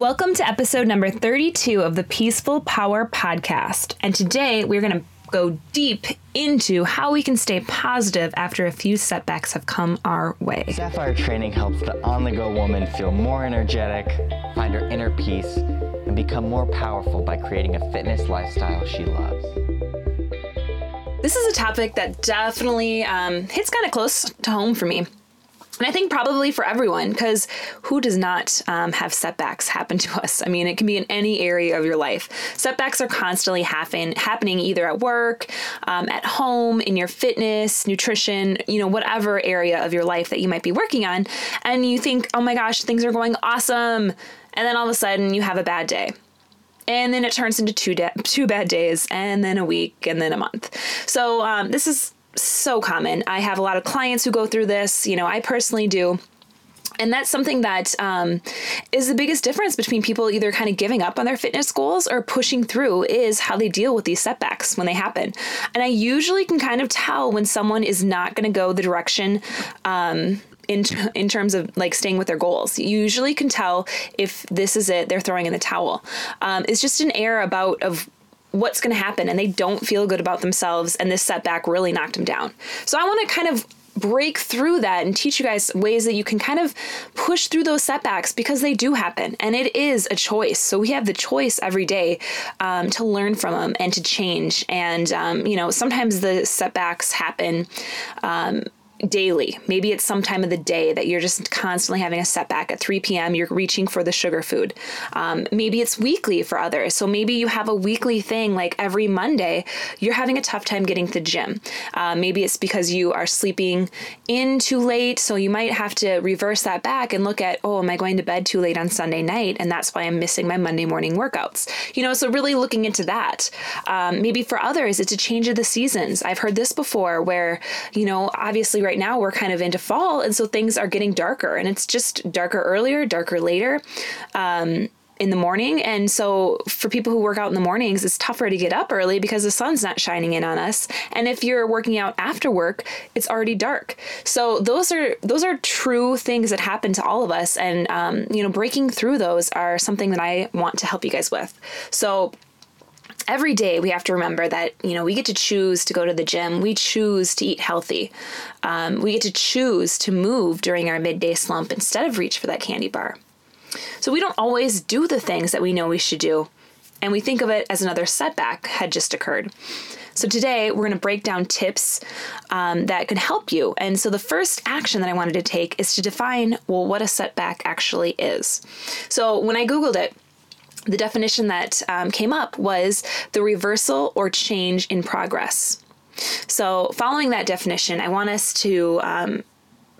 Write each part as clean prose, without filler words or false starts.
Welcome to episode number 32 of the Peaceful Power Podcast. And today we're going to go deep into how we can stay positive after a few setbacks have come our way. Sapphire training helps the on-the-go woman feel more energetic, find her inner peace, and become more powerful by creating a fitness lifestyle she loves. This is a topic that definitely hits kind of close to home for me. And I think probably for everyone, because who does not have setbacks happen to us? I mean, it can be in any area of your life. Setbacks are constantly happening either at work, at home, in your fitness, nutrition, whatever area of your life that you might be working on. And you think, oh my gosh, things are going awesome. And then all of a sudden you have a bad day. And then it turns into two bad days, and then a week, and then a month. So this is so common. I have a lot of clients who go through this. I personally do. And that's something that is the biggest difference between people either kind of giving up on their fitness goals or pushing through, is how they deal with these setbacks when they happen. And I usually can kind of tell when someone is not going to go the direction in terms of like staying with their goals. You usually can tell if this is it, they're throwing in the towel. It's just an air about of what's going to happen, and they don't feel good about themselves, and this setback really knocked them down. So I want to kind of break through that and teach you guys ways that you can kind of push through those setbacks, because they do happen, and it is a choice. So we have the choice every day to learn from them and to change. And, sometimes the setbacks happen daily. Maybe it's some time of the day that you're just constantly having a setback. At 3 p.m., you're reaching for the sugar food. Maybe it's weekly for others. So maybe you have a weekly thing, like every Monday, you're having a tough time getting to the gym. Maybe it's because you are sleeping in too late. So you might have to reverse that back and look at, am I going to bed too late on Sunday night? And that's why I'm missing my Monday morning workouts. So really looking into that. Maybe for others, it's a change of the seasons. I've heard this before where, obviously right now we're kind of into fall, and so things are getting darker, and it's just darker earlier, darker later in the morning. And so for people who work out in the mornings, it's tougher to get up early because the sun's not shining in on us. And if you're working out after work, it's already dark. So those are true things that happen to all of us. And, breaking through those are something that I want to help you guys with. So every day we have to remember that, we get to choose to go to the gym. We choose to eat healthy. We get to choose to move during our midday slump instead of reach for that candy bar. So we don't always do the things that we know we should do, and we think of it as another setback had just occurred. So today we're going to break down tips that can help you. And so the first action that I wanted to take is to define, what a setback actually is. So when I Googled it, the definition that came up was the reversal or change in progress. So following that definition, I want us to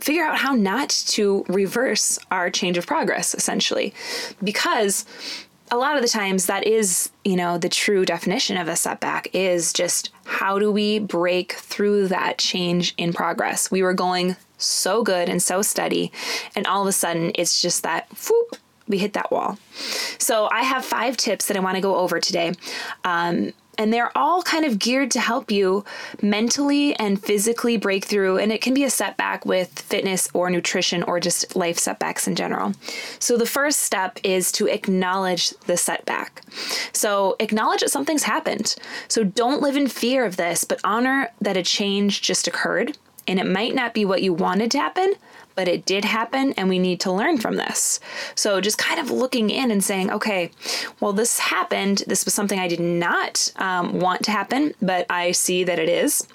figure out how not to reverse our change of progress, essentially, because a lot of the times that is, the true definition of a setback, is just how do we break through that change in progress? We were going so good and so steady, and all of a sudden it's just that whoop, we hit that wall. So I have 5 tips that I want to go over today. And they're all kind of geared to help you mentally and physically break through. And it can be a setback with fitness or nutrition or just life setbacks in general. So the first step is to acknowledge the setback. So acknowledge that something's happened. So don't live in fear of this, but honor that a change just occurred. And it might not be what you wanted to happen, but it did happen, and we need to learn from this. So just kind of looking in and saying, okay, this happened. This was something I did not want to happen, but I see that it is.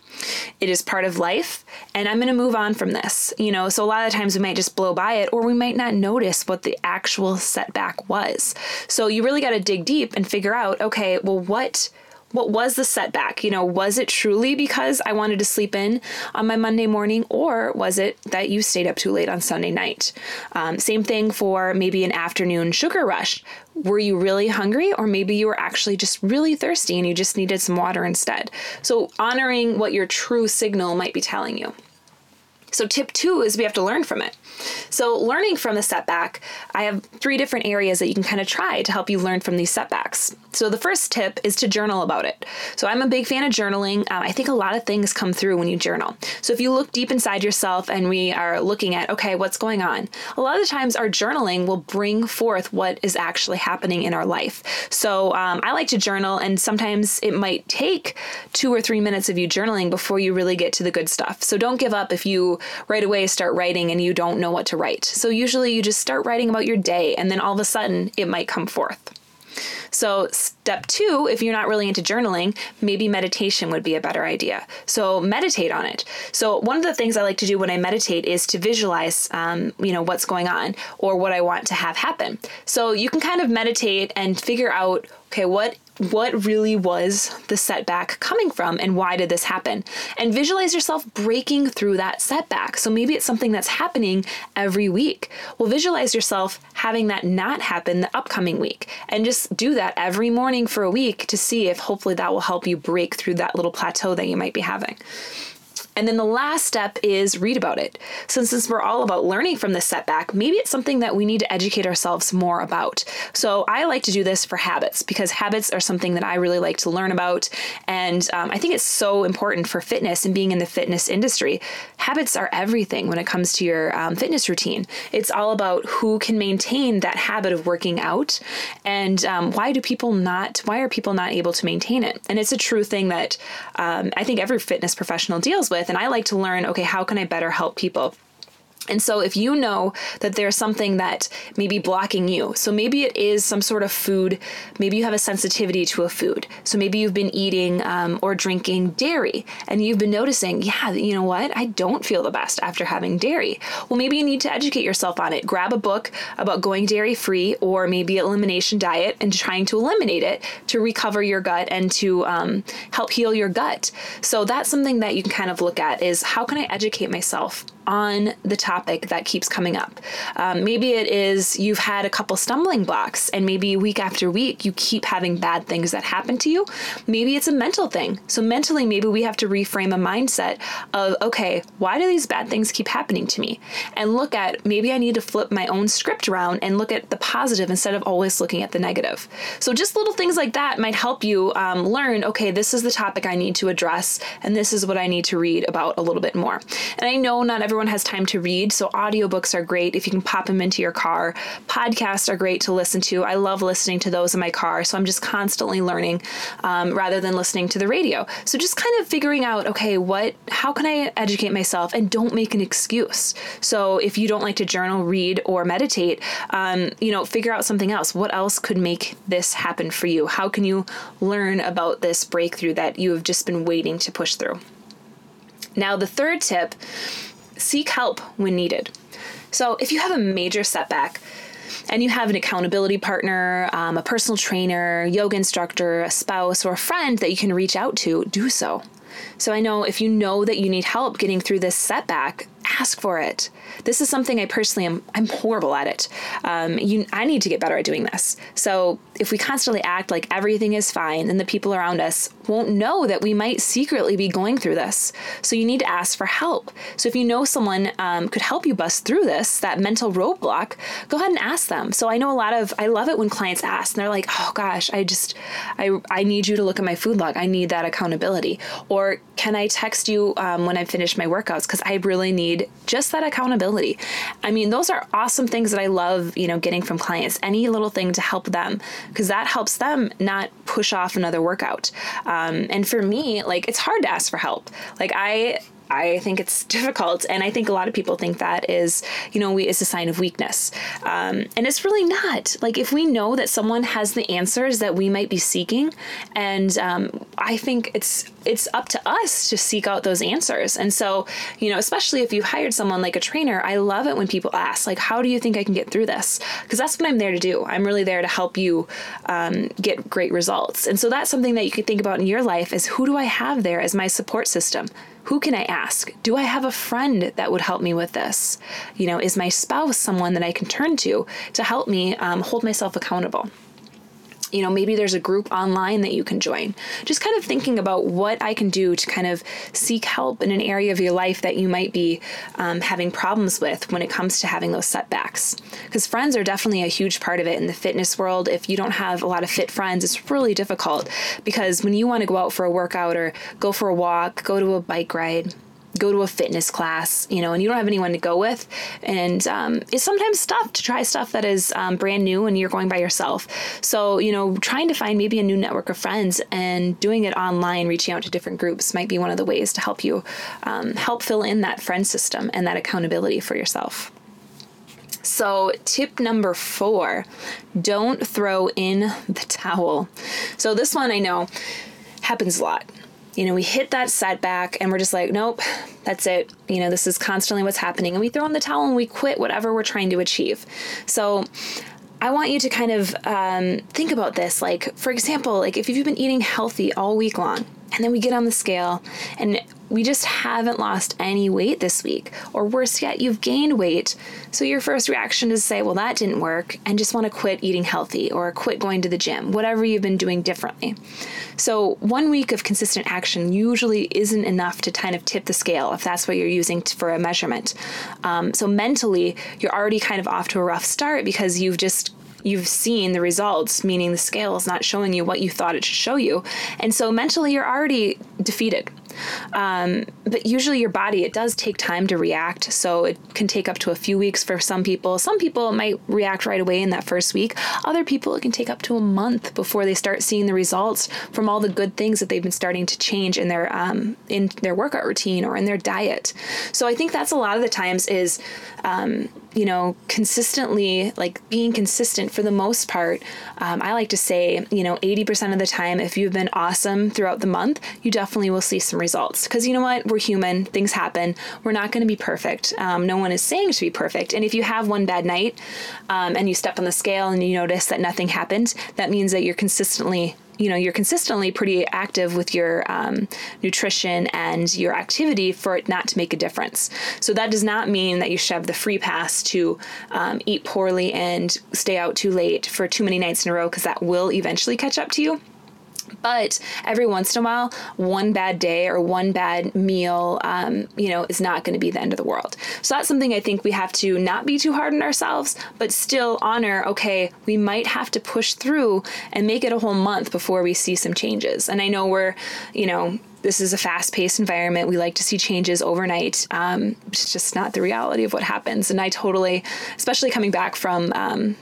It is part of life, and I'm going to move on from this. So a lot of times we might just blow by it, or we might not notice what the actual setback was. So you really got to dig deep and figure out, okay, what was the setback? Was it truly because I wanted to sleep in on my Monday morning, or was it that you stayed up too late on Sunday night? Same thing for maybe an afternoon sugar rush. Were you really hungry, or maybe you were actually just really thirsty and you just needed some water instead? So honoring what your true signal might be telling you. So tip 2 is we have to learn from it. So learning from the setback, I have 3 different areas that you can kind of try to help you learn from these setbacks. So the first tip is to journal about it. So I'm a big fan of journaling. I think a lot of things come through when you journal. So if you look deep inside yourself and we are looking at, okay, what's going on? A lot of the times our journaling will bring forth what is actually happening in our life. So I like to journal, and sometimes it might take 2 or 3 minutes of you journaling before you really get to the good stuff. So don't give up if you right away start writing and you don't know what to write. So usually you just start writing about your day, and then all of a sudden it might come forth. So step 2, if you're not really into journaling, maybe meditation would be a better idea. So meditate on it. So one of the things I like to do when I meditate is to visualize, what's going on or what I want to have happen. So you can kind of meditate and figure out, okay, what really was the setback coming from and why did this happen? And visualize yourself breaking through that setback. So maybe it's something that's happening every week. Well, visualize yourself having that not happen the upcoming week, and just do that every morning for a week to see if hopefully that will help you break through that little plateau that you might be having. And then the last step is read about it. So since we're all about learning from the setback, maybe it's something that we need to educate ourselves more about. So I like to do this for habits, because habits are something that I really like to learn about. And I think it's so important for fitness and being in the fitness industry. Habits are everything when it comes to your fitness routine. It's all about who can maintain that habit of working out, and why are people not able to maintain it? And it's a true thing that I think every fitness professional deals with. And I like to learn, okay, how can I better help people? And so if you know that there's something that may be blocking you, so maybe it is some sort of food, maybe you have a sensitivity to a food. So maybe you've been eating or drinking dairy, and you've been noticing, yeah, you know what? I don't feel the best after having dairy. Well, maybe you need to educate yourself on it. Grab a book about going dairy free, or maybe elimination diet, and trying to eliminate it to recover your gut and to help heal your gut. So that's something that you can kind of look at, is how can I educate myself on the topic that keeps coming up. Maybe it is you've had a couple stumbling blocks, and maybe week after week you keep having bad things that happen to you. Maybe it's a mental thing. So mentally, maybe we have to reframe a mindset of, okay, why do these bad things keep happening to me? And look at, maybe I need to flip my own script around and look at the positive instead of always looking at the negative. So just little things like that might help you learn, okay, this is the topic I need to address, and this is what I need to read about a little bit more. And I know not everyone has time to read, so audiobooks are great if you can pop them into your car. Podcasts are great to listen to. I love listening to those in my car, so I'm just constantly learning rather than listening to the radio. So just kind of figuring out, okay, how can I educate myself, and don't make an excuse. So if you don't like to journal, read, or meditate, figure out something else. What else could make this happen for you? How can you learn about this breakthrough that you have just been waiting to push through? Now, the third tip, seek help when needed. So if you have a major setback and you have an accountability partner, a personal trainer, yoga instructor, a spouse, or a friend that you can reach out to, do so. So I know if you know that you need help getting through this setback, ask for it. This is something I personally I'm horrible at it. I need to get better at doing this. So if we constantly act like everything is fine, then the people around us won't know that we might secretly be going through this. So you need to ask for help. So if you know someone could help you bust through this, that mental roadblock, go ahead and ask them. So I know I love it when clients ask, and they're like, oh gosh, I need you to look at my food log. I need that accountability. Or can I text you when I finish my workouts? Because I really need just that accountability. I mean, those are awesome things that I love, getting from clients, any little thing to help them, because that helps them not push off another workout. And for me, it's hard to ask for help. I think it's difficult. And I think a lot of people think that is, it's a sign of weakness. And it's really not. If we know that someone has the answers that we might be seeking, and I think it's up to us to seek out those answers. And so, especially if you've hired someone like a trainer, I love it when people ask, how do you think I can get through this? Because that's what I'm there to do. I'm really there to help you get great results. And so that's something that you can think about in your life, is who do I have there as my support system? Who can I ask? Do I have a friend that would help me with this? Is my spouse someone that I can turn to help me hold myself accountable? you know, maybe there's a group online that you can join. Just kind of thinking about what I can do to kind of seek help in an area of your life that you might be having problems with when it comes to having those setbacks. Because friends are definitely a huge part of it in the fitness world. If you don't have a lot of fit friends, it's really difficult, because when you want to go out for a workout or go for a walk, go to a bike ride, go to a fitness class, you know, and you don't have anyone to go with. And it's sometimes tough to try stuff that is brand new and you're going by yourself. So, you know, trying to find maybe a new network of friends and doing it online, reaching out to different groups might be one of the ways to help you help fill in that friend system and that accountability for yourself. So tip number 4, don't throw in the towel. So this one I know happens a lot. You know, we hit that setback and we're just like, nope, that's it. You know, this is constantly what's happening. And we throw in the towel and we quit whatever we're trying to achieve. So I want you to kind of think about this. Like, for example, like if you've been eating healthy all week long and then we get on the scale and we just haven't lost any weight this week, or worse yet, you've gained weight. So your first reaction is to say, well, that didn't work, and just want to quit eating healthy or quit going to the gym, whatever you've been doing differently. So 1 week of consistent action usually isn't enough to kind of tip the scale, if that's what you're using for a measurement. So mentally, you're already kind of off to a rough start because you've seen the results, meaning the scale is not showing you what you thought it should show you. And so mentally, you're already defeated. But usually your body, it does take time to react. So it can take up to a few weeks for some people. Some people might react right away in that first week. Other people, it can take up to a month before they start seeing the results from all the good things that they've been starting to change in their workout routine or in their diet. So I think that's a lot of the times is, you know, consistently, like being consistent for the most part. I like to say, you know, 80% of the time, if you've been awesome throughout the month, you definitely will see some results. Because you know what? We're human. Things happen. We're not going to be perfect. No one is saying to be perfect. And if you have one bad night and you step on the scale and you notice that nothing happened, that means that you're consistently pretty active with your nutrition and your activity for it not to make a difference. So that does not mean that you should have the free pass to eat poorly and stay out too late for too many nights in a row, because that will eventually catch up to you. But every once in a while, one bad day or one bad meal, you know, is not going to be the end of the world. So that's something I think we have to not be too hard on ourselves, but still honor, okay, we might have to push through and make it a whole month before we see some changes. And I know this is a fast-paced environment. We like to see changes overnight. It's just not the reality of what happens. And I totally, especially coming back from,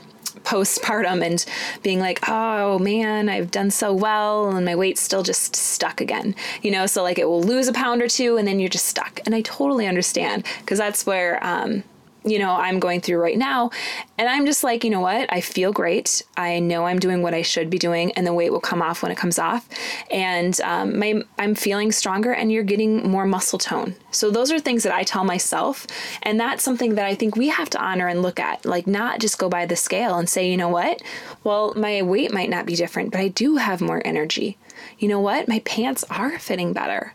postpartum and being like, oh man, I've done so well and my weight's still just stuck again, you know, so like it will lose a pound or two and then you're just stuck. And I totally understand, because that's where, you know, I'm going through right now. And I'm just like, you know what? I feel great. I know I'm doing what I should be doing, and the weight will come off when it comes off. And I'm feeling stronger, and you're getting more muscle tone. So those are things that I tell myself. And that's something that I think we have to honor and look at, like not just go by the scale and say, you know what? Well, my weight might not be different, but I do have more energy. You know what? My pants are fitting better.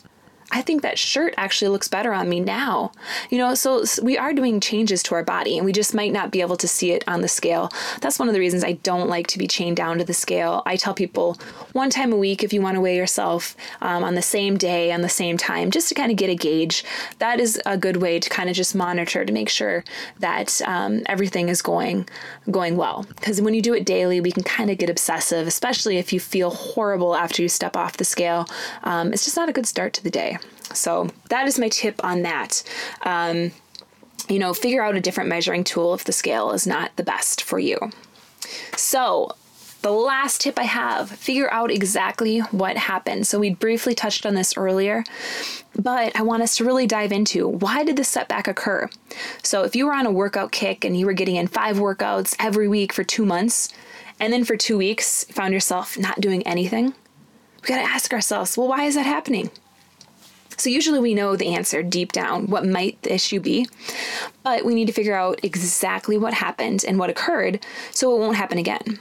I think that shirt actually looks better on me now. You know, so we are doing changes to our body, and we just might not be able to see it on the scale. That's one of the reasons I don't like to be chained down to the scale. I tell people one time a week, if you want to weigh yourself on the same day, on the same time, just to kind of get a gauge. That is a good way to kind of just monitor to make sure that everything is going well. Because when you do it daily, we can kind of get obsessive, especially if you feel horrible after you step off the scale. It's just not a good start to the day. So that is my tip on that. You know, figure out a different measuring tool if the scale is not the best for you. So the last tip I have, figure out exactly what happened. So we briefly touched on this earlier, but I want us to really dive into, why did the setback occur? So if you were on a workout kick and you were getting in 5 workouts every week for 2 months, and then for 2 weeks, you found yourself not doing anything, we got to ask ourselves, well, why is that happening? So usually we know the answer deep down, what might the issue be, but we need to figure out exactly what happened and what occurred so it won't happen again.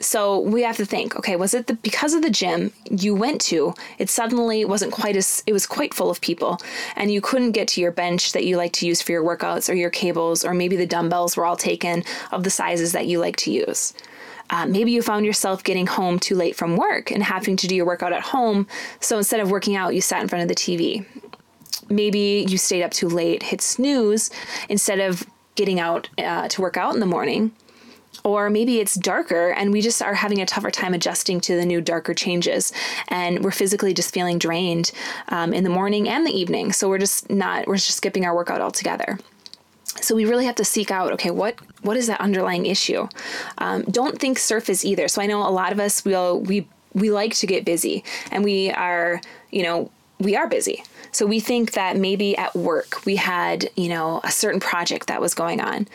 So we have to think, okay, was it because of the gym you went to, it suddenly wasn't quite as, it was quite full of people and you couldn't get to your bench that you like to use for your workouts or your cables, or maybe the dumbbells were all taken of the sizes that you like to use. Maybe you found yourself getting home too late from work and having to do your workout at home. So instead of working out, you sat in front of the TV. Maybe you stayed up too late, hit snooze instead of getting out to work out in the morning. Or maybe it's darker and we just are having a tougher time adjusting to the new darker changes. And we're physically just feeling drained in the morning and the evening. So we're just skipping our workout altogether. So we really have to seek out, okay, what is that underlying issue? Don't think surface either. So I know a lot of us, we like to get busy and we are busy. So we think that maybe at work we had, a certain project that was going on.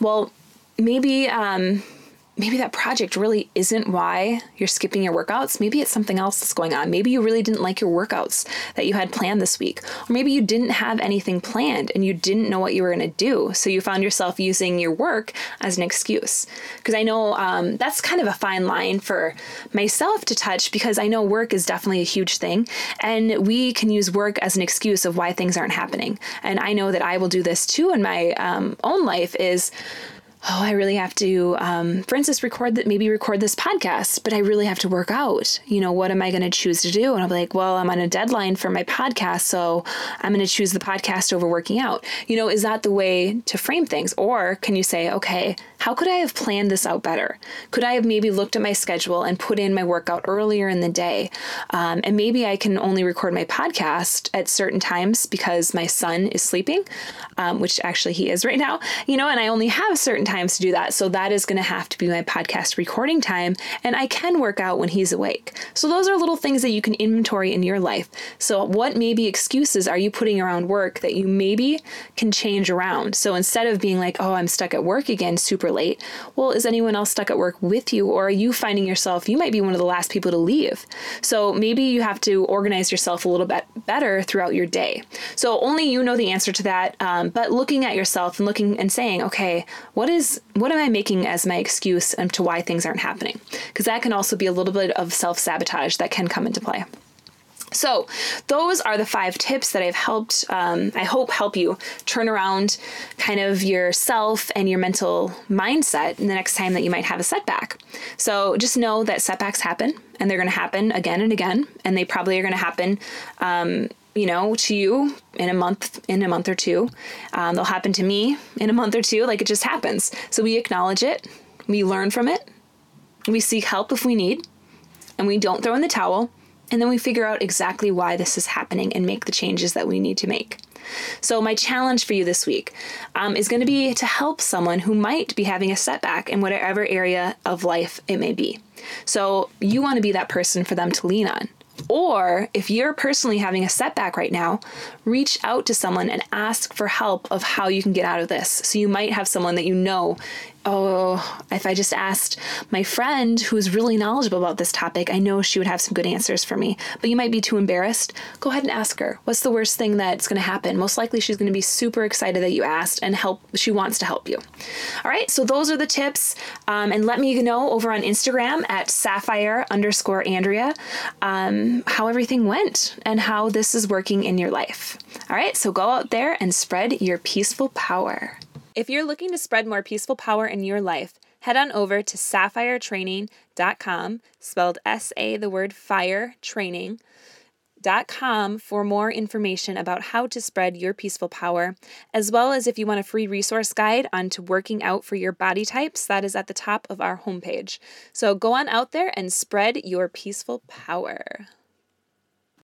Well, maybe that project really isn't why you're skipping your workouts. Maybe it's something else that's going on. Maybe you really didn't like your workouts that you had planned this week. Or maybe you didn't have anything planned and you didn't know what you were going to do. So you found yourself using your work as an excuse. Because I know that's kind of a fine line for myself to touch, because I know work is definitely a huge thing. And we can use work as an excuse of why things aren't happening. And I know that I will do this too in my own life is, I really have to, for instance, record this podcast, but I really have to work out. What am I going to choose to do? And I'll be like, well, I'm on a deadline for my podcast, so I'm going to choose the podcast over working out. Is that the way to frame things? Or can you say, okay, how could I have planned this out better? Could I have maybe looked at my schedule and put in my workout earlier in the day? And maybe I can only record my podcast at certain times because my son is sleeping, which actually he is right now, and I only have certain times to do that. So that is going to have to be my podcast recording time. And I can work out when he's awake. So those are little things that you can inventory in your life. So what maybe excuses are you putting around work that you maybe can change around? So instead of being like, I'm stuck at work again, super late. Well, is anyone else stuck at work with you? Or are you finding yourself, you might be one of the last people to leave. So maybe you have to organize yourself a little bit better throughout your day. So only you know the answer to that. But looking at yourself and looking and saying, okay, what am I making as my excuse to why things aren't happening? Because that can also be a little bit of self-sabotage that can come into play. So those are the 5 tips that I've helped, I hope help you turn around kind of yourself and your mental mindset in the next time that you might have a setback. So just know that setbacks happen and they're going to happen again and again, and they probably are going to happen, to you in a month or two. They'll happen to me in a month or two. Like, it just happens. So we acknowledge it. We learn from it. We seek help if we need, and we don't throw in the towel. And then we figure out exactly why this is happening and make the changes that we need to make. So my challenge for you this week is going to be to help someone who might be having a setback in whatever area of life it may be. So you want to be that person for them to lean on. Or if you're personally having a setback right now, reach out to someone and ask for help of how you can get out of this. So you might have someone that if I just asked my friend who's really knowledgeable about this topic, I know she would have some good answers for me. But you might be too embarrassed. Go ahead and ask her. What's the worst thing that's going to happen? Most likely she's going to be super excited that you asked and she wants to help you. All right, so those are the tips. And let me know over on Instagram at @sapphire_Andrea how everything went and how this is working in your life. All right, so go out there and spread your peaceful power. If you're looking to spread more peaceful power in your life, head on over to sapphiretraining.com, spelled sapphiretraining.com, for more information about how to spread your peaceful power, as well as if you want a free resource guide on to working out for your body types. That is at the top of our homepage. So go on out there and spread your peaceful power.